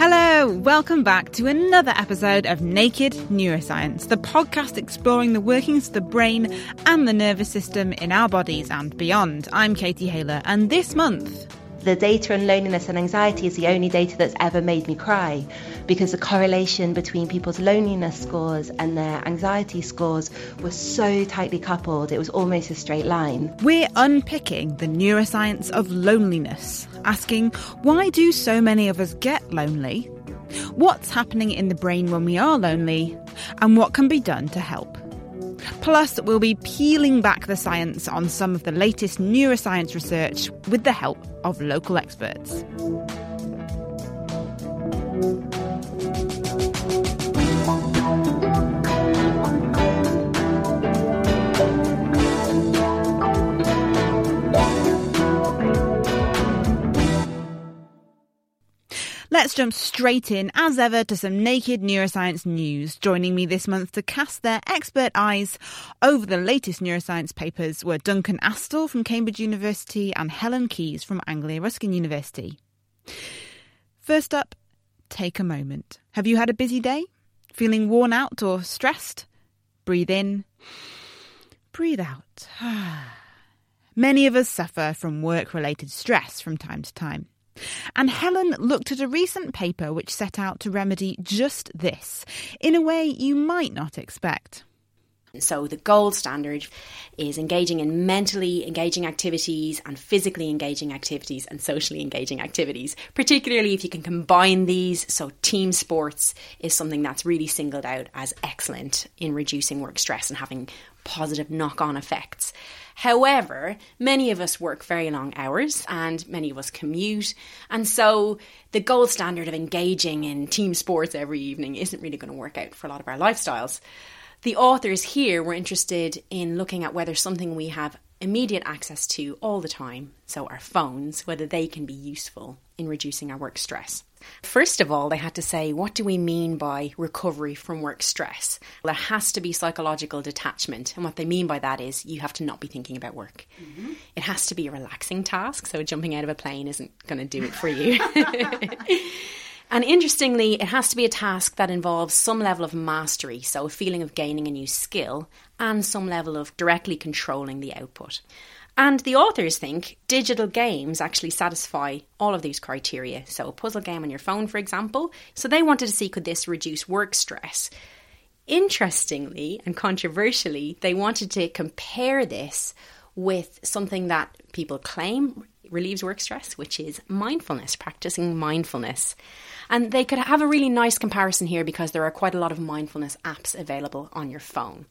Hello, welcome back to another episode of Naked Neuroscience, the podcast exploring the workings of the brain and the nervous system in our bodies and beyond. I'm Katie Haler, and this month... The data on loneliness and anxiety is the only data that's ever made me cry, because the correlation between people's loneliness scores and their anxiety scores was so tightly coupled, it was almost a straight line. We're unpicking the neuroscience of loneliness, asking why do so many of us get lonely, what's happening in the brain when we are lonely, and what can be done to help. Plus, we'll be peeling back the science on some of the latest neuroscience research with the help of local experts. Let's jump straight in, as ever, to some Naked Neuroscience news. Joining me this month to cast their expert eyes over the latest neuroscience papers were Duncan Astle from Cambridge University and Helen Keys from Anglia Ruskin University. First up, take a moment. Have you had a busy day? Feeling worn out or stressed? Breathe in. Breathe out. Many of us suffer from work-related stress from time to time. And Helen looked at a recent paper which set out to remedy just this, in a way you might not expect. So the gold standard is engaging in mentally engaging activities and physically engaging activities and socially engaging activities, particularly if you can combine these. So team sports is something that's really singled out as excellent in reducing work stress and having positive knock-on effects. However, many of us work very long hours and many of us commute. And so the gold standard of engaging in team sports every evening isn't really going to work out for a lot of our lifestyles. The authors here were interested in looking at whether something we have immediate access to all the time, so our phones, whether they can be useful in reducing our work stress. First of all, they had to say, what do we mean by recovery from work stress? Well, there has to be psychological detachment. And what they mean by that is you have to not be thinking about work. Mm-hmm. It has to be a relaxing task. So jumping out of a plane isn't going to do it for you. And interestingly, it has to be a task that involves some level of mastery, so a feeling of gaining a new skill and some level of directly controlling the output. And the authors think digital games actually satisfy all of these criteria. So a puzzle game on your phone, for example. So they wanted to see, could this reduce work stress? Interestingly and controversially, they wanted to compare this with something that people claim relieves work stress, which is mindfulness, practicing mindfulness. And they could have a really nice comparison here because there are quite a lot of mindfulness apps available on your phone.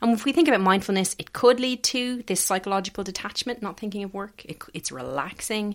And if we think about mindfulness, it could lead to this psychological detachment, not thinking of work. It's relaxing.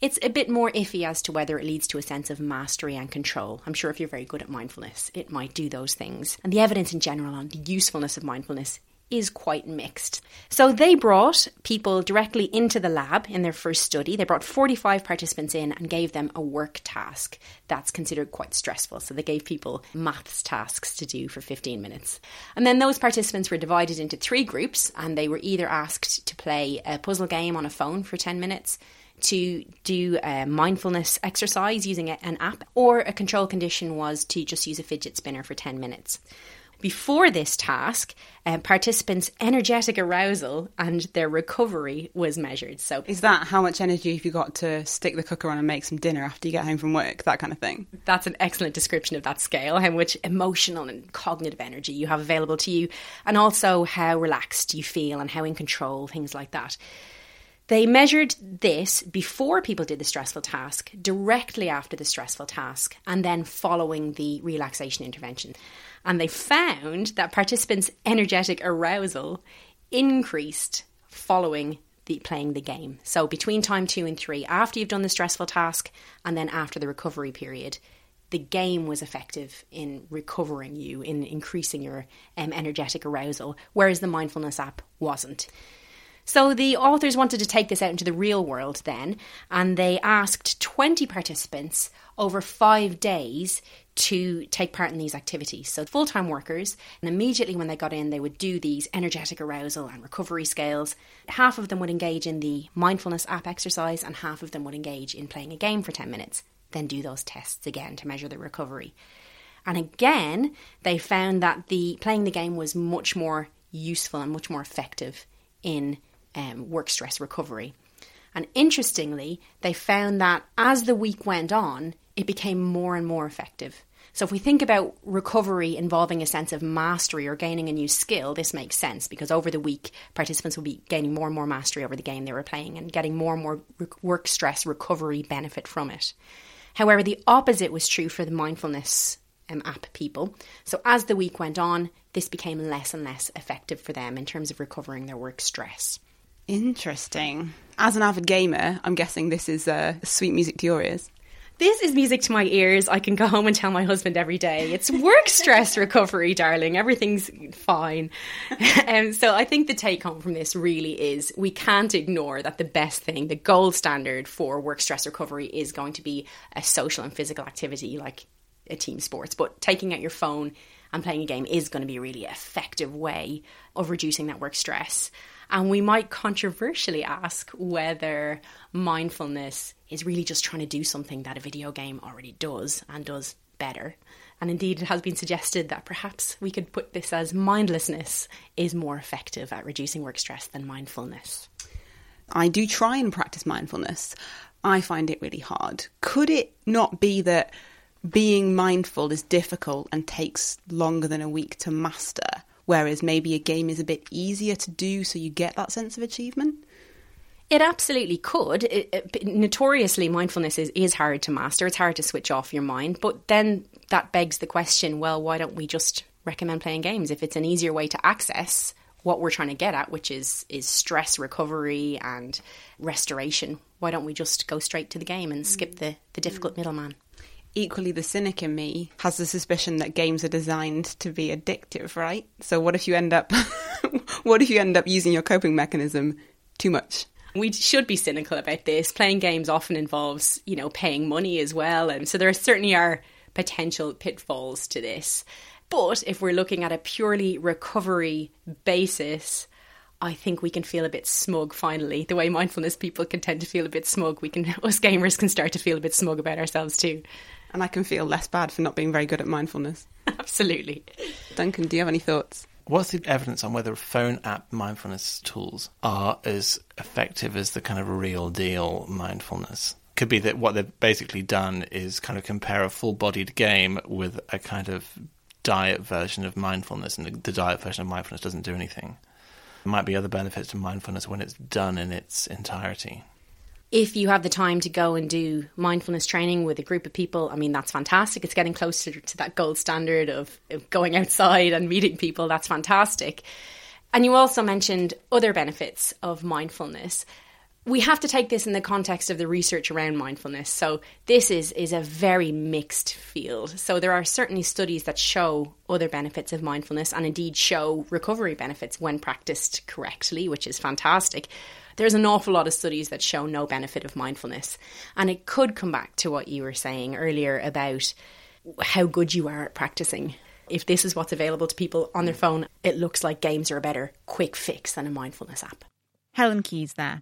It's a bit more iffy as to whether it leads to a sense of mastery and control. I'm sure if you're very good at mindfulness, it might do those things. And the evidence in general on the usefulness of mindfulness is quite mixed. So they brought people directly into the lab in their first study. They brought 45 participants in and gave them a work task that's considered quite stressful. So they gave people maths tasks to do for 15 minutes. And then those participants were divided into three groups, and they were either asked to play a puzzle game on a phone for 10 minutes, to do a mindfulness exercise using an app, or a control condition was to just use a fidget spinner for 10 minutes. Before this task, participants' energetic arousal and their recovery was measured. So, is that how much energy have you got to stick the cooker on and make some dinner after you get home from work, that kind of thing? That's an excellent description of that scale, how much emotional and cognitive energy you have available to you, and also how relaxed you feel and how in control, things like that. They measured this before people did the stressful task, directly after the stressful task, and then following the relaxation intervention. And they found that participants' energetic arousal increased following playing the game. So between time 2 and 3, after you've done the stressful task and then after the recovery period, the game was effective in recovering you, in increasing your energetic arousal, whereas the mindfulness app wasn't. So the authors wanted to take this out into the real world then, and they asked 20 participants over 5 days to take part in these activities. So full-time workers, and immediately when they got in, they would do these energetic arousal and recovery scales. Half of them would engage in the mindfulness app exercise, and half of them would engage in playing a game for 10 minutes, then do those tests again to measure the recovery. And again, they found that the playing the game was much more useful and much more effective in work stress recovery. And interestingly, they found that as the week went on, it became more and more effective. So if we think about recovery involving a sense of mastery or gaining a new skill, this makes sense, because over the week, participants will be gaining more and more mastery over the game they were playing and getting more and more work stress recovery benefit from it. However, the opposite was true for the mindfulness app people. So as the week went on, this became less and less effective for them in terms of recovering their work stress. Interesting. As an avid gamer, I'm guessing this is sweet music to your ears. This is music to my ears. I can go home and tell my husband every day, it's work stress recovery, darling. Everything's fine. So I think the take home from this really is we can't ignore that the best thing, the gold standard for work stress recovery is going to be a social and physical activity like a team sports. But taking out your phone and playing a game is going to be a really effective way of reducing that work stress. And we might controversially ask whether mindfulness is really just trying to do something that a video game already does and does better. And indeed, it has been suggested that perhaps we could put this as mindlessness is more effective at reducing work stress than mindfulness. I do try and practice mindfulness. I find it really hard. Could it not be that being mindful is difficult and takes longer than a week to master, whereas maybe a game is a bit easier to do so you get that sense of achievement? It absolutely could. Notoriously, mindfulness is hard to master. It's hard to switch off your mind. But then that begs the question, well, why don't we just recommend playing games if it's an easier way to access what we're trying to get at, which is stress recovery and restoration? Why don't we just go straight to the game and skip the difficult middleman? Equally, the cynic in me has the suspicion that games are designed to be addictive, right? So what if you end up using your coping mechanism too much? We should be cynical about this. Playing games often involves, paying money as well. And so there certainly are potential pitfalls to this. But if we're looking at a purely recovery basis, I think we can feel a bit smug finally. The way mindfulness people can tend to feel a bit smug, us gamers can start to feel a bit smug about ourselves too. And I can feel less bad for not being very good at mindfulness. Absolutely. Duncan, do you have any thoughts? What's the evidence on whether phone app mindfulness tools are as effective as the kind of real deal mindfulness? Could be that what they've basically done is kind of compare a full-bodied game with a kind of diet version of mindfulness, and the diet version of mindfulness doesn't do anything. There might be other benefits to mindfulness when it's done in its entirety. If you have the time to go and do mindfulness training with a group of people, that's fantastic. It's getting closer to that gold standard of going outside and meeting people. That's fantastic. And you also mentioned other benefits of mindfulness. We have to take this in the context of the research around mindfulness. So this is a very mixed field. So there are certainly studies that show other benefits of mindfulness and indeed show recovery benefits when practiced correctly, which is fantastic. There's an awful lot of studies that show no benefit of mindfulness. And it could come back to what you were saying earlier about how good you are at practicing. If this is what's available to people on their phone, it looks like games are a better quick fix than a mindfulness app. Helen Keys there.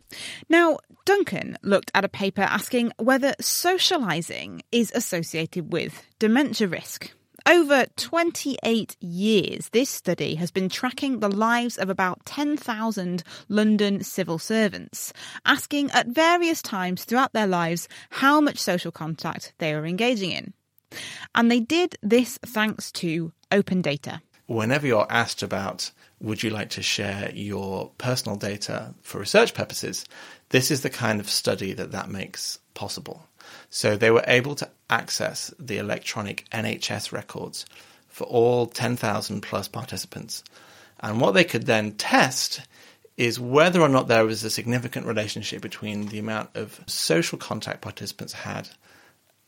Now, Duncan looked at a paper asking whether socialising is associated with dementia risk. Over 28 years, this study has been tracking the lives of about 10,000 London civil servants, asking at various times throughout their lives how much social contact they were engaging in. And they did this thanks to open data. Whenever you're asked about, would you like to share your personal data for research purposes, This is the kind of study that makes possible. So they were able to access the electronic NHS records for all 10,000 plus participants. And what they could then test is whether or not there was a significant relationship between the amount of social contact participants had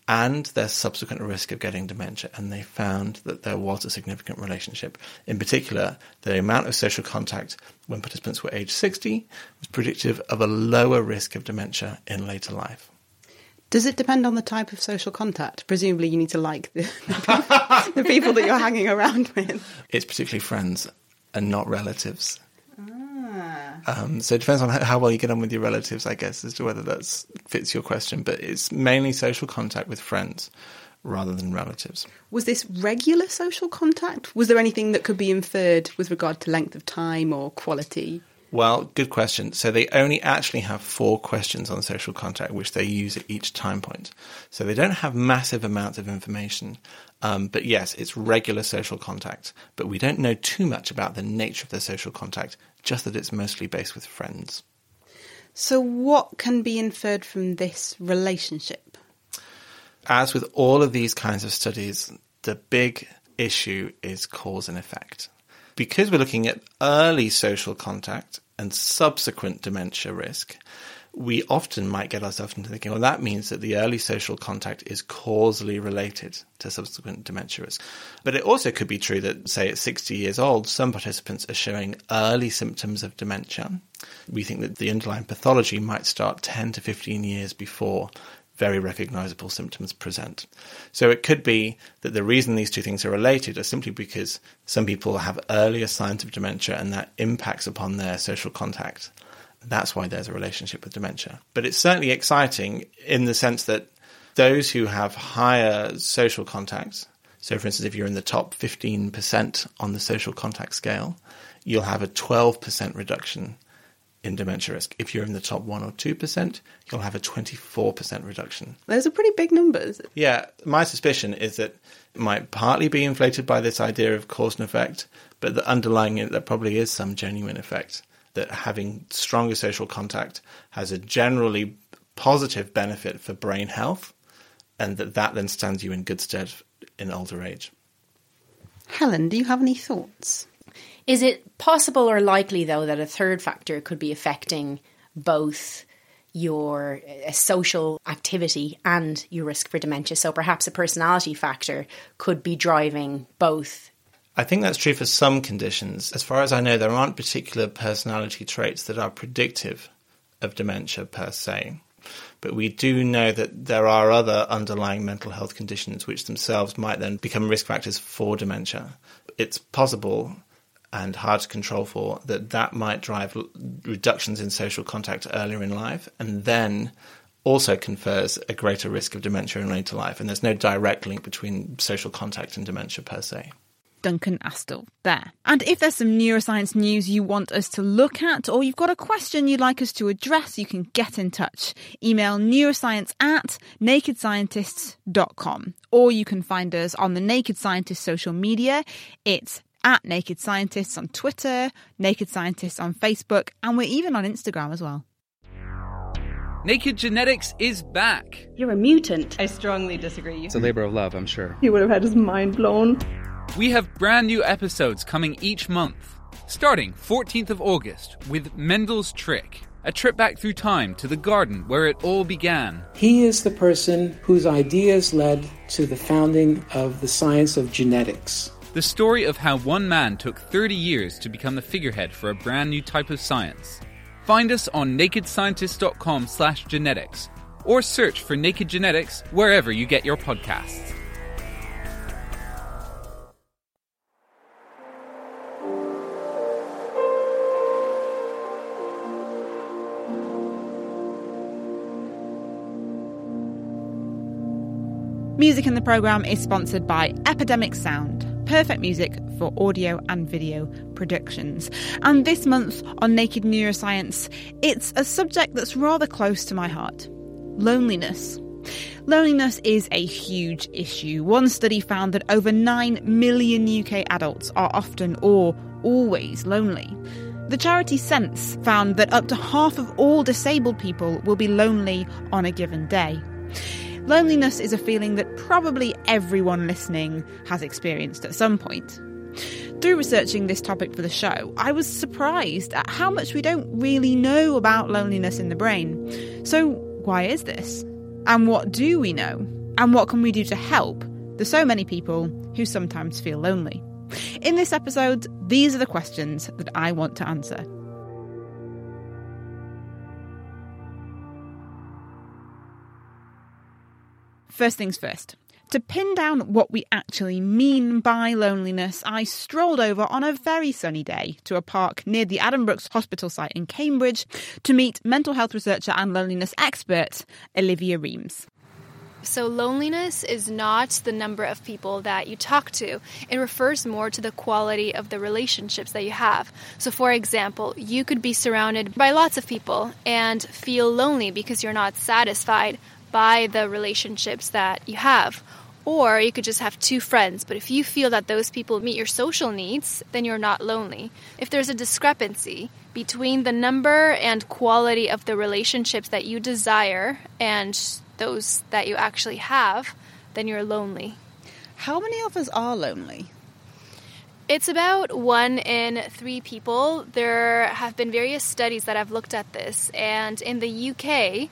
and their subsequent risk of getting dementia. And they found that there was a significant relationship. In particular, the amount of social contact when participants were aged 60 was predictive of a lower risk of dementia in later life. Does it depend on the type of social contact? Presumably you need to like the people that you're hanging around with. It's particularly friends and not relatives. So it depends on how well you get on with your relatives, I guess, as to whether that fits your question. But it's mainly social contact with friends rather than relatives. Was this regular social contact? Was there anything that could be inferred with regard to length of time or quality? Well, good question. So they only actually have 4 questions on social contact, which they use at each time point. So they don't have massive amounts of information. But yes, it's regular social contact. But we don't know too much about the nature of the social contact, just that it's mostly based with friends. So what can be inferred from this relationship? As with all of these kinds of studies, the big issue is cause and effect. Because we're looking at early social contact and subsequent dementia risk, we often might get ourselves into thinking, well, that means that the early social contact is causally related to subsequent dementia risk. But it also could be true that, say, at 60 years old, some participants are showing early symptoms of dementia. We think that the underlying pathology might start 10 to 15 years before very recognisable symptoms present. So it could be that the reason these two things are related are simply because some people have earlier signs of dementia and that impacts upon their social contact. That's why there's a relationship with dementia. But it's certainly exciting in the sense that those who have higher social contacts, so for instance, if you're in the top 15% on the social contact scale, you'll have a 12% reduction in dementia risk. If you're in the top 1 or 2%, you'll have a 24% reduction. Those are pretty big numbers. Yeah, my suspicion is that it might partly be inflated by this idea of cause and effect, but the underlying it, there probably is some genuine effect, that having stronger social contact has a generally positive benefit for brain health, and that then stands you in good stead in older age. Helen, do you have any thoughts? Is it possible or likely, though, that a third factor could be affecting both your social activity and your risk for dementia? So perhaps a personality factor could be driving both. I think that's true for some conditions. As far as I know, there aren't particular personality traits that are predictive of dementia per se. But we do know that there are other underlying mental health conditions which themselves might then become risk factors for dementia. It's possible and hard to control for, that might drive reductions in social contact earlier in life and then also confers a greater risk of dementia in later life. And there's no direct link between social contact and dementia per se. Duncan Astle there. And if there's some neuroscience news you want us to look at, or you've got a question you'd like us to address, you can get in touch. Email neuroscience@NakedScientists.com, or you can find us on the Naked Scientist social media. It's at Naked Scientists on Twitter, Naked Scientists on Facebook, and we're even on Instagram as well. Naked Genetics is back. You're a mutant. I strongly disagree. It's a labour of love, I'm sure. He would have had his mind blown. We have brand new episodes coming each month, starting 14th of August with Mendel's Trick, a trip back through time to the garden where it all began. He is the person whose ideas led to the founding of the science of genetics. The story of how one man took 30 years to become the figurehead for a brand new type of science. Find us on NakedScientists.com/genetics or search for Naked Genetics wherever you get your podcasts. Music in the programme is sponsored by Epidemic Sound. Perfect music for audio and video productions. And this month on Naked Neuroscience, it's a subject that's rather close to my heart: loneliness. Loneliness is a huge issue. One study found that over 9 million UK adults are often or always lonely. The charity Sense found that up to half of all disabled people will be lonely on a given day. Loneliness is a feeling that probably everyone listening has experienced at some point. Through researching this topic for the show, I was surprised at how much we don't really know about loneliness in the brain. So why is this? And what do we know? And what can we do to help the so many people who sometimes feel lonely? In this episode, these are the questions that I want to answer. First things first. To pin down what we actually mean by loneliness, I strolled over on a very sunny day to a park near the Addenbrookes Hospital site in Cambridge to meet mental health researcher and loneliness expert Olivia Reams. So loneliness is not the number of people that you talk to. It refers more to the quality of the relationships that you have. So for example, you could be surrounded by lots of people and feel lonely because you're not satisfied by the relationships that you have. Or you could just have two friends, but if you feel that those people meet your social needs, then you're not lonely. If there's a discrepancy between the number and quality of the relationships that you desire and those that you actually have, then you're lonely. How many of us are lonely? It's about 1 in 3 people. There have been various studies that have looked at this, and in the UK,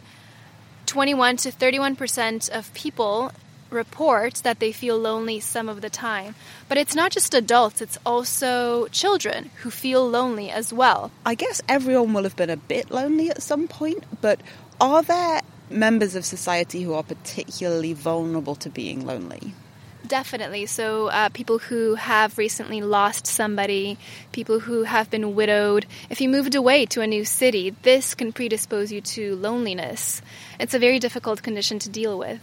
21 to 31% of people report that they feel lonely some of the time. But it's not just adults, it's also children who feel lonely as well. I guess everyone will have been a bit lonely at some point, but are there members of society who are particularly vulnerable to being lonely? Definitely. So people who have recently lost somebody, people who have been widowed. If you moved away to a new city, this can predispose you to loneliness. It's a very difficult condition to deal with.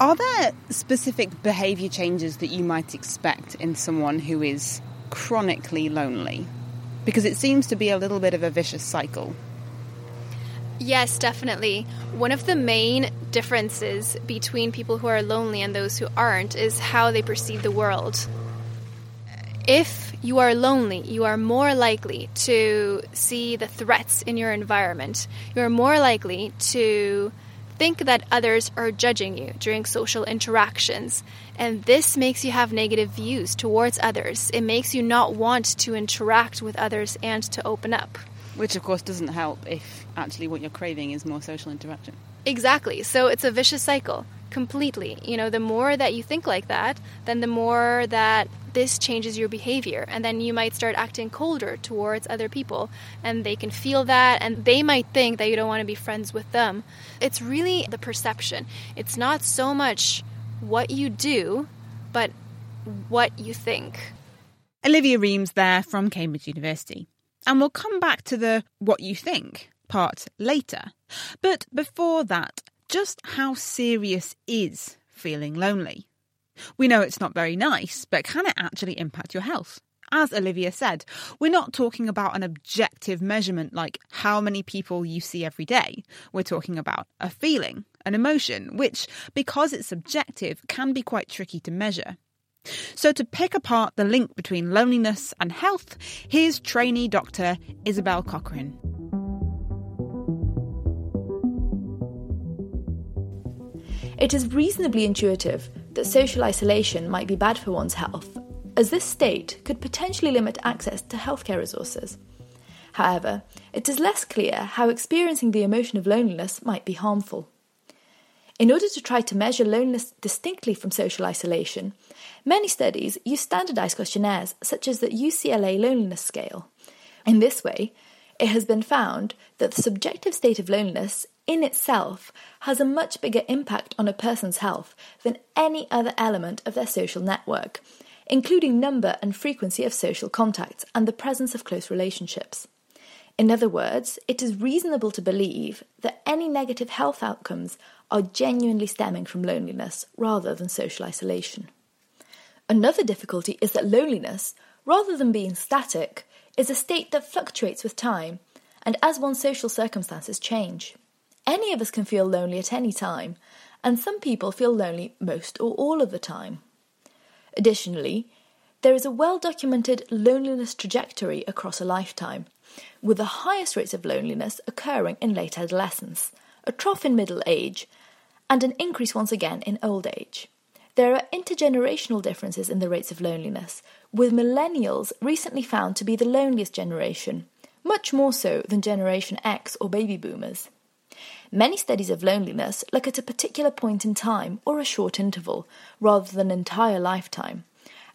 Are there specific behaviour changes that you might expect in someone who is chronically lonely? Because it seems to be a little bit of a vicious cycle. Yes, definitely. One of the main differences between people who are lonely and those who aren't is how they perceive the world. If you are lonely, you are more likely to see the threats in your environment. You are more likely to think that others are judging you during social interactions. And this makes you have negative views towards others. It makes you not want to interact with others and to open up. Which, of course, doesn't help if actually what you're craving is more social interaction. Exactly. So it's a vicious cycle, completely. You know, the more that you think like that, then the more that this changes your behavior. And then you might start acting colder towards other people. And they can feel that, and they might think that you don't want to be friends with them. It's really the perception. It's not so much what you do, but what you think. Olivia Reams there from Cambridge University. And we'll come back to the what you think part later. But before that, just how serious is feeling lonely? We know it's not very nice, but can it actually impact your health? As Olivia said, we're not talking about an objective measurement like how many people you see every day. We're talking about a feeling, an emotion, which, because it's subjective, can be quite tricky to measure. So to pick apart the link between loneliness and health, here's trainee doctor Isabel Cochrane. It is reasonably intuitive that social isolation might be bad for one's health, as this state could potentially limit access to healthcare resources. However, it is less clear how experiencing the emotion of loneliness might be harmful. In order to try to measure loneliness distinctly from social isolation, many studies use standardised questionnaires such as the UCLA Loneliness Scale. In this way, it has been found that the subjective state of loneliness in itself has a much bigger impact on a person's health than any other element of their social network, including number and frequency of social contacts and the presence of close relationships. In other words, it is reasonable to believe that any negative health outcomes are genuinely stemming from loneliness rather than social isolation. Another difficulty is that loneliness, rather than being static, is a state that fluctuates with time and as one's social circumstances change. Any of us can feel lonely at any time, and some people feel lonely most or all of the time. Additionally, There is a well-documented loneliness trajectory across a lifetime, with the highest rates of loneliness occurring in late adolescence, a trough in middle age, and an increase once again in old age. There are intergenerational differences in the rates of loneliness, with millennials recently found to be the loneliest generation, much more so than Generation X or baby boomers. Many studies of loneliness look at a particular point in time or a short interval, rather than an entire lifetime,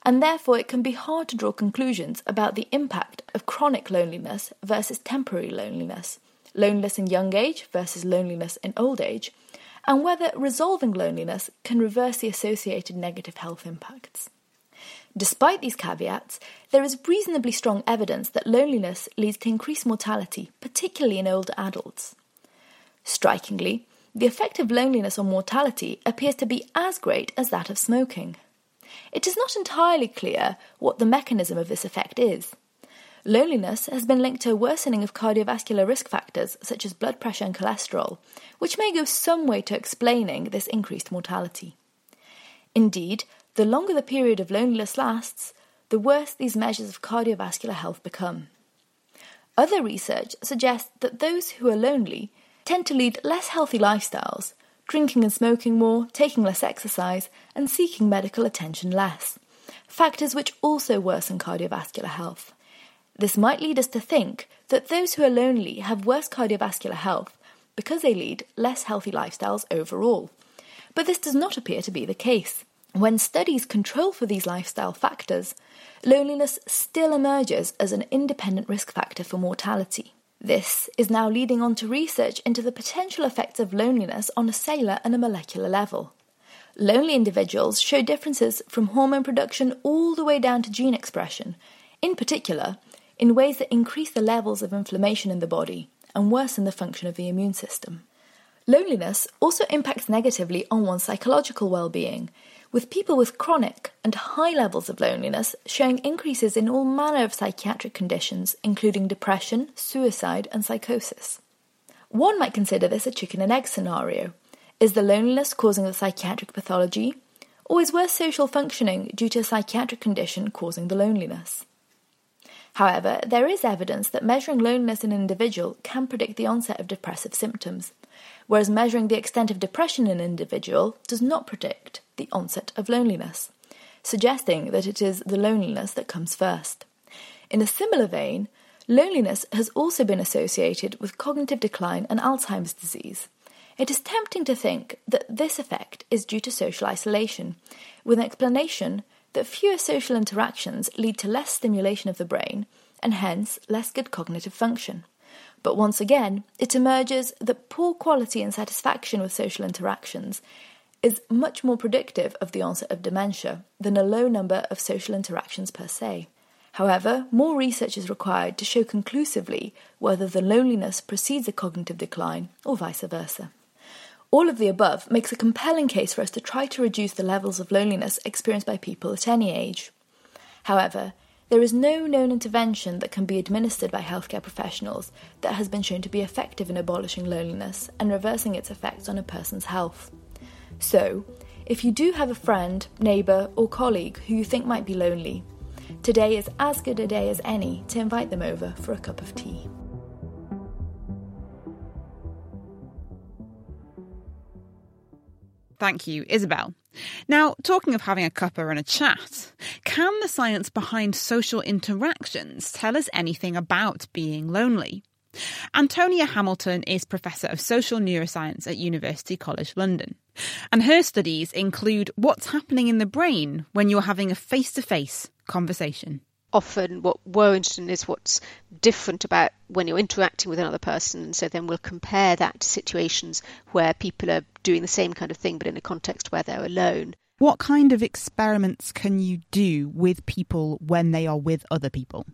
and therefore it can be hard to draw conclusions about the impact of chronic loneliness versus temporary loneliness, loneliness in young age versus loneliness in old age, and whether resolving loneliness can reverse the associated negative health impacts. Despite these caveats, there is reasonably strong evidence that loneliness leads to increased mortality, particularly in older adults. Strikingly, the effect of loneliness on mortality appears to be as great as that of smoking. It is not entirely clear what the mechanism of this effect is. Loneliness has been linked to a worsening of cardiovascular risk factors such as blood pressure and cholesterol, which may go some way to explaining this increased mortality. Indeed, the longer the period of loneliness lasts, the worse these measures of cardiovascular health become. Other research suggests that those who are lonely tend to lead less healthy lifestyles, drinking and smoking more, taking less exercise, and seeking medical attention less, factors which also worsen cardiovascular health. This might lead us to think that those who are lonely have worse cardiovascular health because they lead less healthy lifestyles overall. But this does not appear to be the case. When studies control for these lifestyle factors, loneliness still emerges as an independent risk factor for mortality. This is now leading on to research into the potential effects of loneliness on a cellular and a molecular level. Lonely individuals show differences from hormone production all the way down to gene expression, in particular, in ways that increase the levels of inflammation in the body and worsen the function of the immune system. Loneliness also impacts negatively on one's psychological well-being, with people with chronic and high levels of loneliness showing increases in all manner of psychiatric conditions, including depression, suicide, and psychosis. One might consider this a chicken and egg scenario. Is the loneliness causing the psychiatric pathology, or is worse social functioning due to a psychiatric condition causing the loneliness? However, there is evidence that measuring loneliness in an individual can predict the onset of depressive symptoms, whereas measuring the extent of depression in an individual does not predict the onset of loneliness, suggesting that it is the loneliness that comes first. In a similar vein, loneliness has also been associated with cognitive decline and Alzheimer's disease. It is tempting to think that this effect is due to social isolation, with an explanation that fewer social interactions lead to less stimulation of the brain and hence less good cognitive function. But once again, it emerges that poor quality and satisfaction with social interactions is much more predictive of the onset of dementia than a low number of social interactions per se. However, more research is required to show conclusively whether the loneliness precedes a cognitive decline or vice versa. All of the above makes a compelling case for us to try to reduce the levels of loneliness experienced by people at any age. However, there is no known intervention that can be administered by healthcare professionals that has been shown to be effective in abolishing loneliness and reversing its effects on a person's health. So, if you do have a friend, neighbour or colleague who you think might be lonely, today is as good a day as any to invite them over for a cup of tea. Thank you, Isabel. Now, talking of having a cuppa and a chat, can the science behind social interactions tell us anything about being lonely? Antonia Hamilton is Professor of Social Neuroscience at University College London, and her studies include what's happening in the brain when you're having a face-to-face conversation. Often what we're interested in is what's different about when you're interacting with another person, and so then we'll compare that to situations where people are doing the same kind of thing but in a context where they're alone. What kind of experiments can you do with people when they are with other people?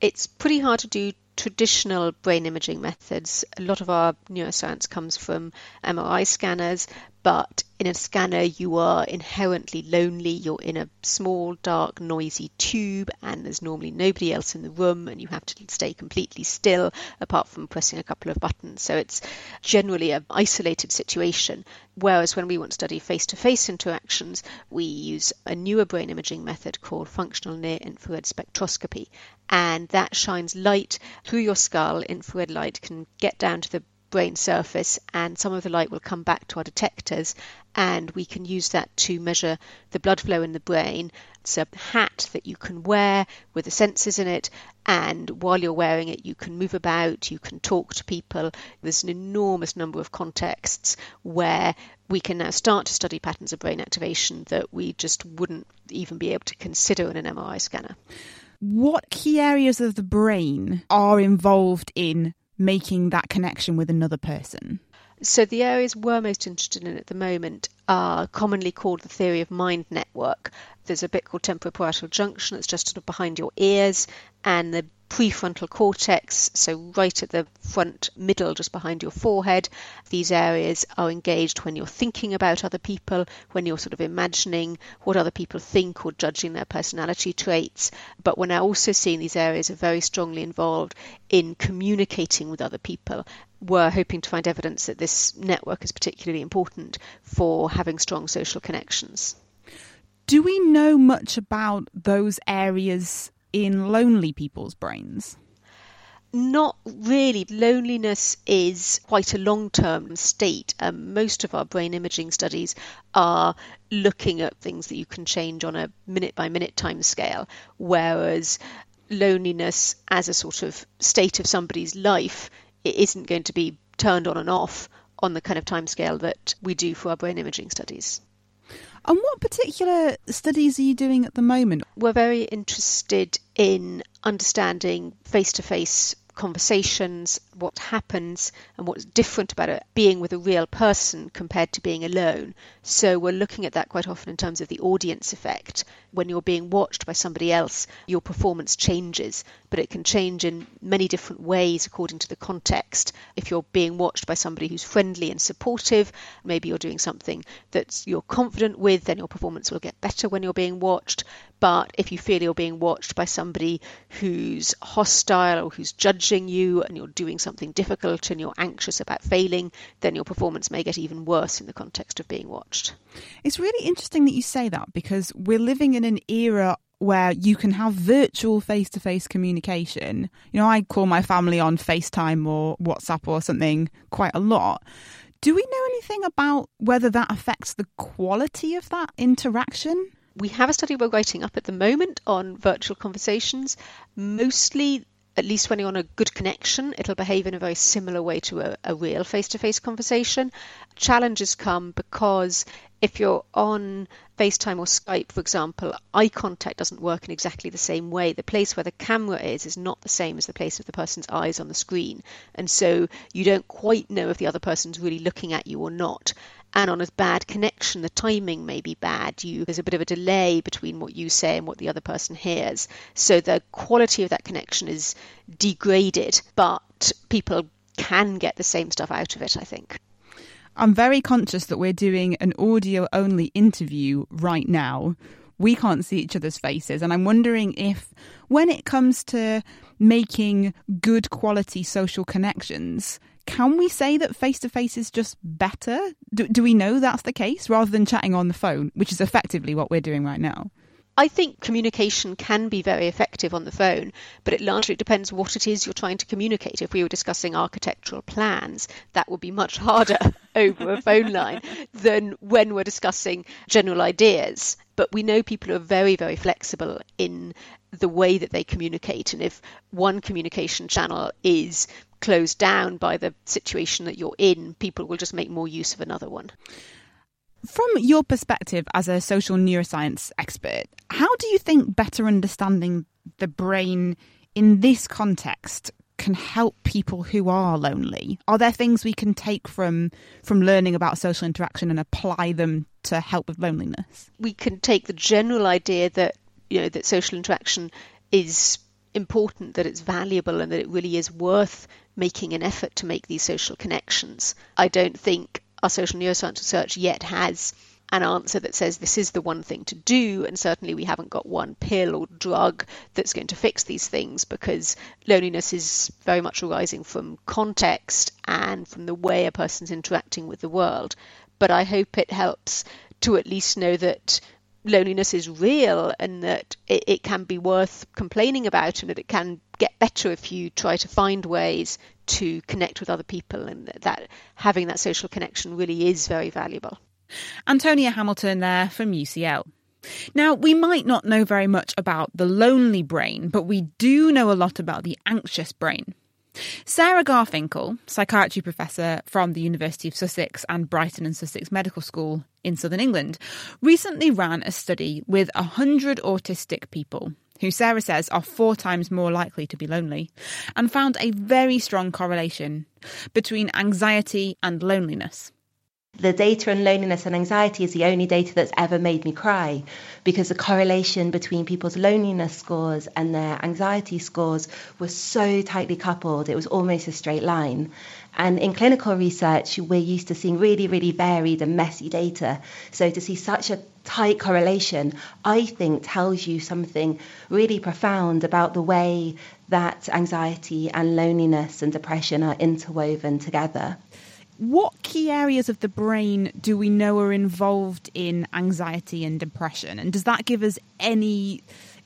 It's pretty hard to do traditional brain imaging methods. A lot of our neuroscience comes from MRI scanners, but In a scanner, you are inherently lonely. You're in a small, dark, noisy tube, and there's normally nobody else in the room, and you have to stay completely still apart from pressing a couple of buttons. So it's generally an isolated situation. Whereas when we want to study face-to-face interactions, we use a newer brain imaging method called functional near-infrared spectroscopy. And that shines light through your skull. Infrared light can get down to the brain surface, and some of the light will come back to our detectors, and we can use that to measure the blood flow in the brain. It's a hat that you can wear with the sensors in it, and while you're wearing it, you can move about, you can talk to people. There's an enormous number of contexts where we can now start to study patterns of brain activation that we just wouldn't even be able to consider in an MRI scanner. What key areas of the brain are involved in making that connection with another person? So the areas we're most interested in at the moment are commonly called the theory of mind network. There's a bit called temporoparietal junction that's just sort of behind your ears, and the prefrontal cortex, so right at the front middle, just behind your forehead. These areas are engaged when you're thinking about other people, when you're sort of imagining what other people think or judging their personality traits. But we're now also seeing these areas are very strongly involved in communicating with other people. We're hoping to find evidence that this network is particularly important for having strong social connections. Do we know much about those areas in lonely people's brains? Not really. Loneliness is quite a long-term state. Most of our brain imaging studies are looking at things that you can change on a minute-by-minute time scale, whereas loneliness as a sort of state of somebody's life, it isn't going to be turned on and off on the kind of time scale that we do for our brain imaging studies. And what particular studies are you doing at the moment? We're very interested in understanding face-to-face conversations, what happens and what's different about it, being with a real person compared to being alone. So we're looking at that quite often in terms of the audience effect. When you're being watched by somebody else, your performance changes, but it can change in many different ways according to the context. If you're being watched by somebody who's friendly and supportive, maybe you're doing something that you're confident with, then your performance will get better when you're being watched. But if you feel you're being watched by somebody who's hostile or who's judging you, and you're doing something difficult and you're anxious about failing, then your performance may get even worse in the context of being watched. It's really interesting that you say that, because we're living in an era where you can have virtual face-to-face communication. You know, I call my family on FaceTime or WhatsApp or something quite a lot. Do we know anything about whether that affects the quality of that interaction? We have a study we're writing up at the moment on virtual conversations. Mostly, at least when you're on a good connection, it'll behave in a very similar way to a real face-to-face conversation. Challenges come because if you're on FaceTime or Skype, for example, eye contact doesn't work in exactly the same way. The place where the camera is not the same as the place of the person's eyes on the screen. And so you don't quite know if the other person's really looking at you or not. And on a bad connection, the timing may be bad. There's a bit of a delay between what you say and what the other person hears. So the quality of that connection is degraded, but people can get the same stuff out of it, I think. I'm very conscious that we're doing an audio-only interview right now. We can't see each other's faces. And I'm wondering if, when it comes to making good quality social connections, can we say that face-to-face is just better? Do we know that's the case, rather than chatting on the phone, which is effectively what we're doing right now? I think communication can be very effective on the phone, but it largely depends what it is you're trying to communicate. If we were discussing architectural plans, that would be much harder over a phone line than when we're discussing general ideas. But we know people are very, very flexible in the way that they communicate. And if one communication channel is closed down by the situation that you're in, people will just make more use of another one. From your perspective as a social neuroscience expert, how do you think better understanding the brain in this context can help people who are lonely? Are there things we can take from learning about social interaction and apply them to help with loneliness? We can take the general idea that, you know, that social interaction is important, that it's valuable, and that it really is worth making an effort to make these social connections. I don't think our social neuroscience research yet has an answer that says this is the one thing to do, and certainly we haven't got one pill or drug that's going to fix these things, because loneliness is very much arising from context and from the way a person's interacting with the world. But I hope it helps to at least know that loneliness is real, and that it can be worth complaining about, and that it can get better if you try to find ways to connect with other people, and that having that social connection really is very valuable. Antonia Hamilton there from UCL. Now, we might not know very much about the lonely brain, but we do know a lot about the anxious brain. Sarah Garfinkel, psychiatry professor from the University of Sussex and Brighton and Sussex Medical School in southern England, recently ran a study with 100 autistic people, who Sarah says are 4 times more likely to be lonely, and found a very strong correlation between anxiety and loneliness. The data on loneliness and anxiety is the only data that's ever made me cry, because the correlation between people's loneliness scores and their anxiety scores was so tightly coupled, it was almost a straight line. And in clinical research, we're used to seeing really, really varied and messy data. So to see such a tight correlation, I think, tells you something really profound about the way that anxiety and loneliness and depression are interwoven together. What key areas of the brain do we know are involved in anxiety and depression? And does that give us any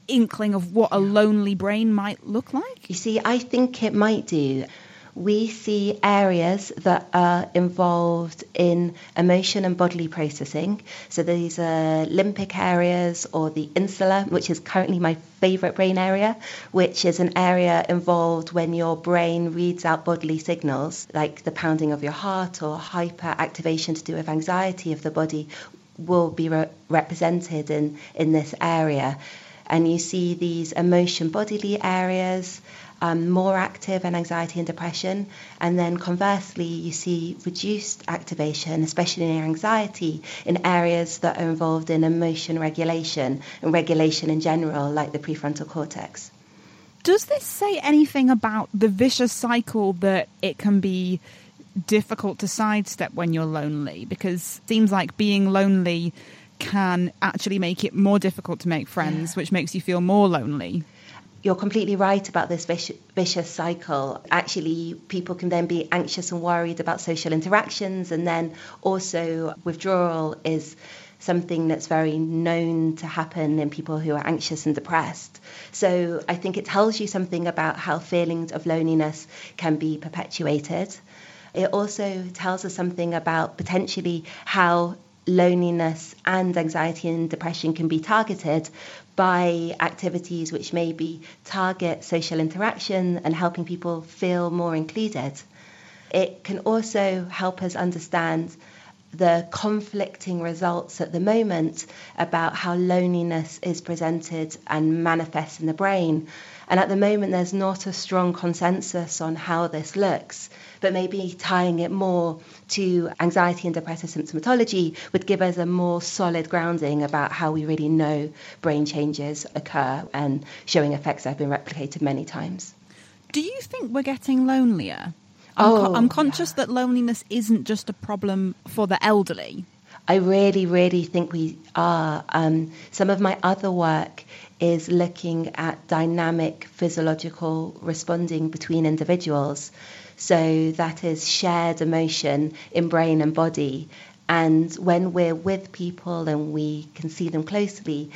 inkling of what a lonely brain might look like? You see, I think it might do. We see areas that are involved in emotion and bodily processing. So these are limbic areas, or the insula, which is currently my favourite brain area, which is an area involved when your brain reads out bodily signals, like the pounding of your heart or hyperactivation to do with anxiety of the body, will be represented in this area. And you see these emotion bodily areas more active in anxiety and depression, and then conversely you see reduced activation, especially in anxiety, in areas that are involved in emotion regulation and regulation in general, like the prefrontal cortex. Does this say anything about the vicious cycle that it can be difficult to sidestep when you're lonely? Because it seems like being lonely can actually make it more difficult to make friends, which makes you feel more lonely. You're completely right about this vicious cycle. Actually, people can then be anxious and worried about social interactions, and then also withdrawal is something that's very known to happen in people who are anxious and depressed. So I think it tells you something about how feelings of loneliness can be perpetuated. It also tells us something about potentially how loneliness and anxiety and depression can be targeted by activities which maybe target social interaction and helping people feel more included. It can also help us understand the conflicting results at the moment about how loneliness is presented and manifests in the brain. And at the moment, there's not a strong consensus on how this looks, but maybe tying it more to anxiety and depressive symptomatology would give us a more solid grounding about how we really know brain changes occur, and showing effects that have been replicated many times. Do you think we're getting lonelier? I'm conscious that loneliness isn't just a problem for the elderly. I really, really think we are. Some of my other work is looking at dynamic physiological responding between individuals. So that is shared emotion in brain and body. And when we're with people and we can see them closely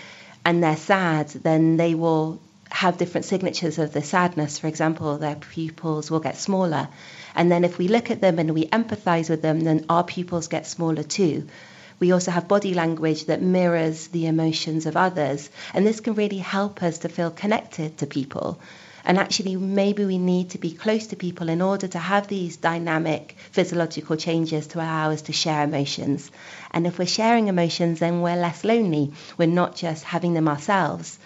and they're sad, then they will have different signatures of the sadness. For example, their pupils will get smaller. And then if we look at them and we empathise with them, then our pupils get smaller too. We also have body language that mirrors the emotions of others. And this can really help us to feel connected to people. And actually, maybe we need to be close to people in order to have these dynamic physiological changes to allow us to share emotions. And if we're sharing emotions, then we're less lonely. We're not just having them ourselves.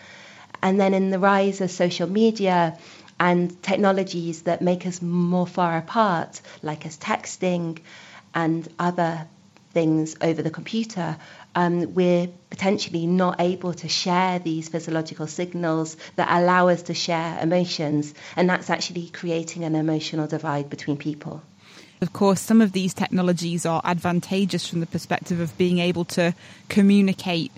And then in the rise of social media and technologies that make us more far apart, like as texting and other things over the computer, we're potentially not able to share these physiological signals that allow us to share emotions. And that's actually creating an emotional divide between people. Of course, some of these technologies are advantageous from the perspective of being able to communicate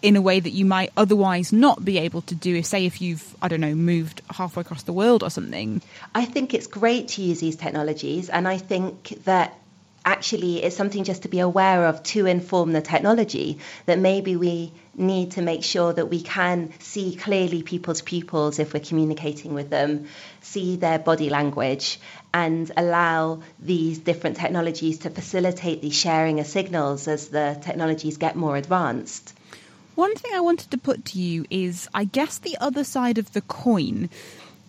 in a way that you might otherwise not be able to do if, say, if you've, I don't know, moved halfway across the world or something. I think it's great to use these technologies, and I think that actually it's something just to be aware of to inform the technology, that maybe we need to make sure that we can see clearly people's pupils if we're communicating with them, see their body language, and allow these different technologies to facilitate the sharing of signals as the technologies get more advanced. One thing I wanted to put to you is, I guess, the other side of the coin.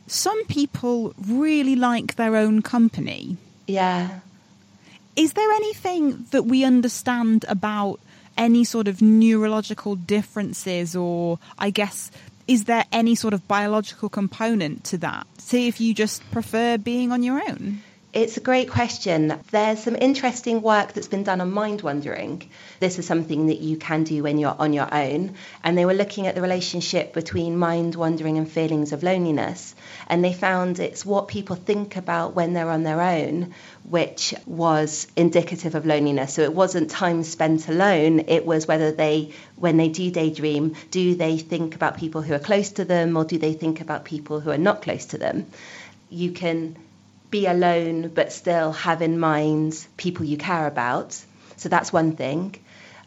Some people really like their own company. Yeah. Is there anything that we understand about any sort of neurological differences, or, I guess, is there any sort of biological component to that? See if you just prefer being on your own. It's a great question. There's some interesting work that's been done on mind wandering. This is something that you can do when you're on your own. And they were looking at the relationship between mind wandering and feelings of loneliness. And they found it's what people think about when they're on their own, which was indicative of loneliness. So it wasn't time spent alone. It was whether they, when they do daydream, do they think about people who are close to them, or do they think about people who are not close to them? You can be alone but still have in mind people you care about. So that's one thing.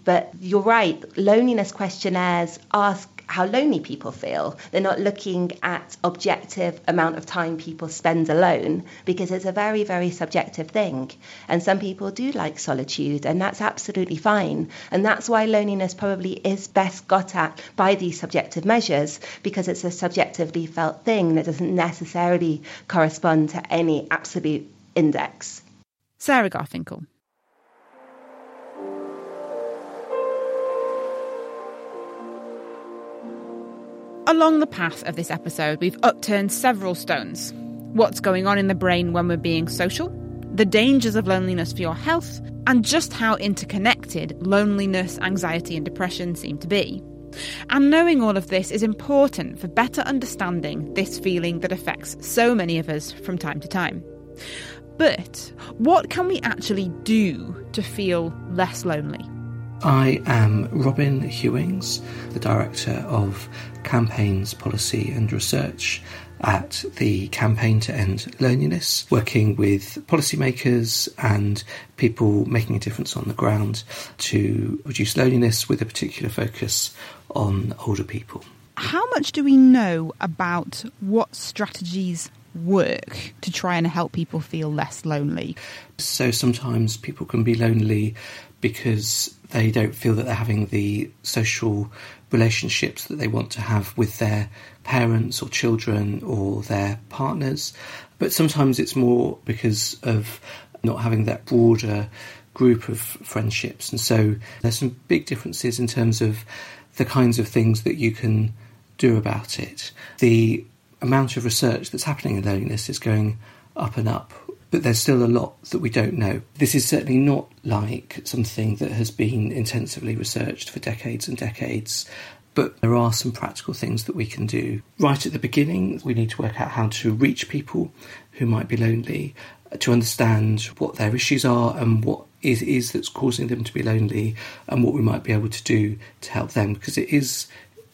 But you're right, loneliness questionnaires ask how lonely people feel. They're not looking at objective amount of time people spend alone, because it's a very, very subjective thing. And some people do like solitude, and that's absolutely fine. And that's why loneliness probably is best got at by these subjective measures, because it's a subjectively felt thing that doesn't necessarily correspond to any absolute index. Sarah Garfinkel. Along the path of this episode, we've upturned several stones. What's going on in the brain when we're being social, the dangers of loneliness for your health, and just how interconnected loneliness, anxiety and depression seem to be. And knowing all of this is important for better understanding this feeling that affects so many of us from time to time. But what can we actually do to feel less lonely? I am Robin Hewings, the Director of Campaigns, Policy and Research at the Campaign to End Loneliness, working with policymakers and people making a difference on the ground to reduce loneliness, with a particular focus on older people. How much do we know about what strategies work to try and help people feel less lonely? So sometimes people can be lonely because they don't feel that they're having the social relationships that they want to have with their parents or children or their partners. But sometimes it's more because of not having that broader group of friendships. And so there's some big differences in terms of the kinds of things that you can do about it. The amount of research that's happening in loneliness is going up and up, but there's still a lot that we don't know. This is certainly not like something that has been intensively researched for decades and decades, but there are some practical things that we can do. Right at the beginning, we need to work out how to reach people who might be lonely, to understand what their issues are and what it is that's causing them to be lonely, and what we might be able to do to help them, because it is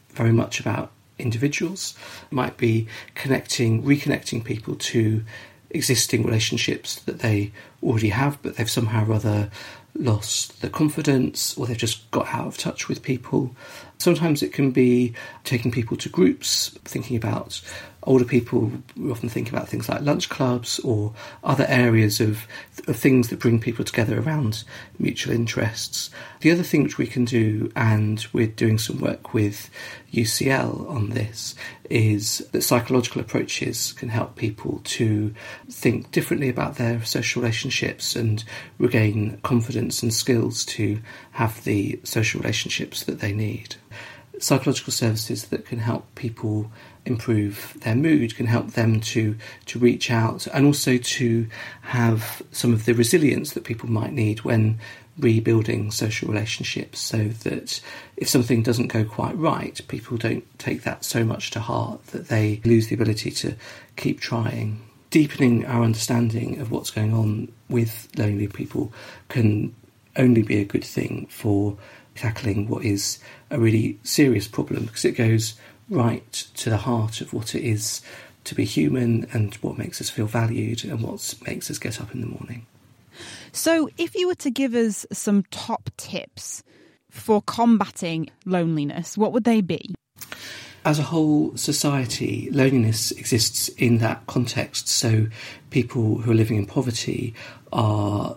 very much about individuals. It might be reconnecting people to existing relationships that they already have, but they've somehow or other lost the confidence, or they've just got out of touch with people. Sometimes it can be taking people to groups, thinking about older people. We often think about things like lunch clubs or other areas of things that bring people together around mutual interests. The other thing which we can do, and we're doing some work with UCL on this, is that psychological approaches can help people to think differently about their social relationships and regain confidence and skills to have the social relationships that they need. Psychological services that can help people improve their mood, can help them to reach out, and also to have some of the resilience that people might need when rebuilding social relationships, so that if something doesn't go quite right, people don't take that so much to heart that they lose the ability to keep trying. deepening our understanding of what's going on with lonely people can only be a good thing for tackling what is a really serious problem, because it goes right to the heart of what it is to be human and what makes us feel valued and what makes us get up in the morning. So if you were to give us some top tips for combating loneliness, what would they be? As a whole society, loneliness exists in that context. So people who are living in poverty are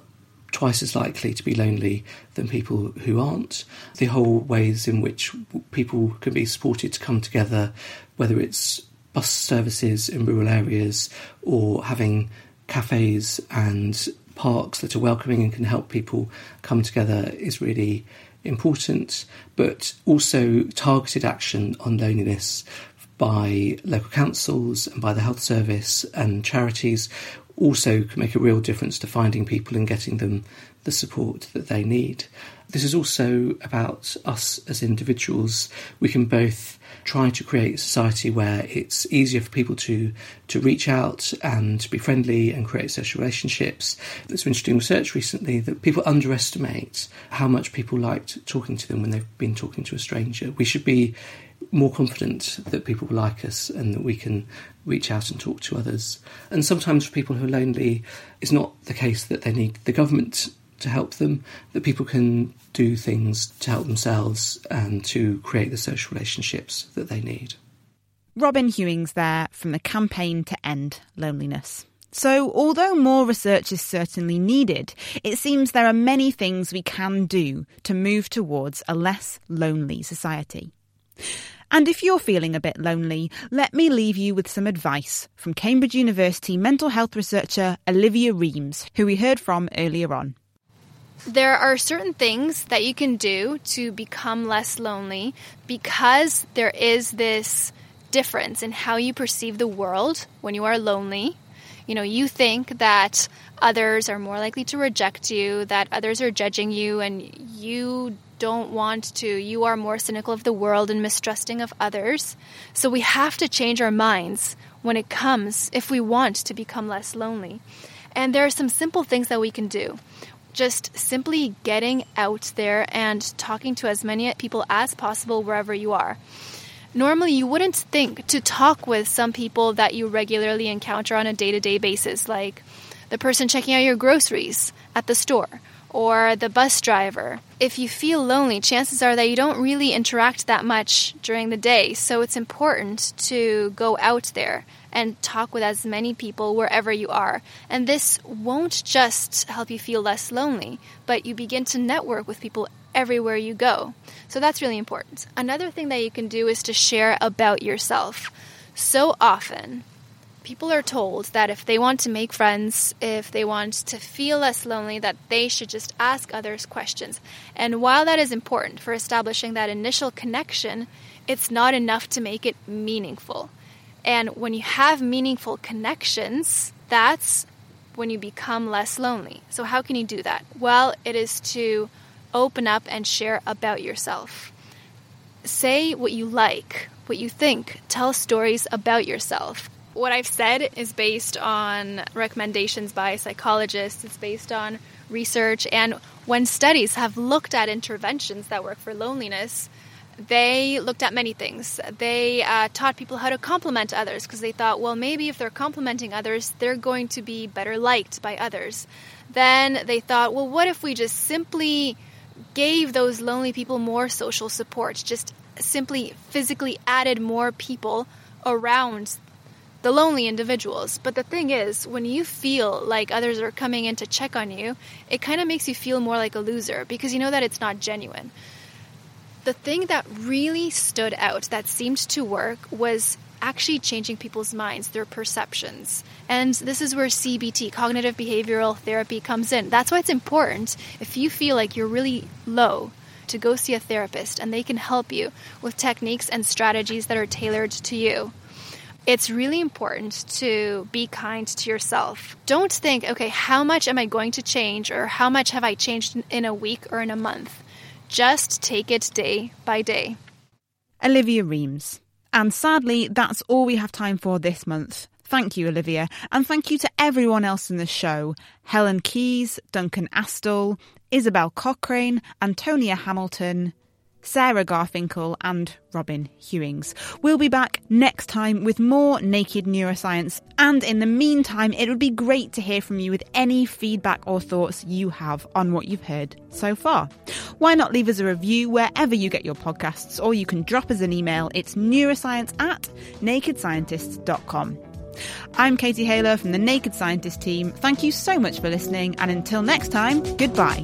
twice as likely to be lonely than people who aren't. The whole ways in which people can be supported to come together, whether it's bus services in rural areas or having cafes and parks that are welcoming and can help people come together, is really important. But also targeted action on loneliness by local councils and by the health service and charities also can make a real difference to finding people and getting them the support that they need. This is also about us as individuals. We can both try to create a society where it's easier for people to reach out and be friendly and create social relationships. There's some interesting research recently that people underestimate how much people liked talking to them when they've been talking to a stranger. We should be more confident that people like us and that we can reach out and talk to others. And sometimes for people who are lonely, it's not the case that they need the government to help them, that people can do things to help themselves and to create the social relationships that they need. Robin Hewings there from the Campaign to End Loneliness. So although more research is certainly needed, it seems there are many things we can do to move towards a less lonely society. And if you're feeling a bit lonely, let me leave you with some advice from Cambridge University mental health researcher Olivia Reams, who we heard from earlier on. There are certain things that you can do to become less lonely, because there is this difference in how you perceive the world when you are lonely. You know, you think that others are more likely to reject you, that others are judging you, and you don't want to. You are more cynical of the world and mistrusting of others. So we have to change our minds when it comes, if we want to become less lonely. And there are some simple things that we can do. Just simply getting out there and talking to as many people as possible wherever you are. Normally, you wouldn't think to talk with some people that you regularly encounter on a day-to-day basis, like the person checking out your groceries at the store or the bus driver. If you feel lonely, chances are that you don't really interact that much during the day, so it's important to go out there and talk with as many people wherever you are. And this won't just help you feel less lonely, but you begin to network with people everywhere you go. So that's really important. Another thing that you can do is to share about yourself. So often, people are told that if they want to make friends, if they want to feel less lonely, that they should just ask others questions. And while that is important for establishing that initial connection, it's not enough to make it meaningful. And when you have meaningful connections, that's when you become less lonely. So how can you do that? Well, it is to open up and share about yourself. Say what you like, what you think. Tell stories about yourself. What I've said is based on recommendations by psychologists. It's based on research. And when studies have looked at interventions that work for loneliness, they looked at many things. They taught people how to compliment others, because they thought, well, maybe if they're complimenting others, they're going to be better liked by others. Then they thought, well, what if we just simply gave those lonely people more social support, just simply physically added more people around the lonely individuals. But the thing is, when you feel like others are coming in to check on you, it kind of makes you feel more like a loser, because you know that it's not genuine. The thing that really stood out, that seemed to work, was actually changing people's minds, their perceptions. And this is where CBT, cognitive behavioral therapy, comes in. That's why it's important, if you feel like you're really low, to go see a therapist, and they can help you with techniques and strategies that are tailored to you. It's really important to be kind to yourself. Don't think, okay, how much am I going to change, or how much have I changed in a week or in a month? Just take it day by day. Olivia Reams. And sadly, that's all we have time for this month. Thank you, Olivia. And thank you to everyone else in the show. Helen Keys, Duncan Astle, Isabel Cochrane, Antonia Hamilton, Sarah Garfinkel and Robin Hewings. We'll be back next time with more Naked Neuroscience. And in the meantime, it would be great to hear from you with any feedback or thoughts you have on what you've heard so far. Why not leave us a review wherever you get your podcasts, or you can drop us an email. It's neuroscience@NakedScientists.com. I'm Katie Haler from the Naked Scientist team. Thank you so much for listening. And until next time, goodbye.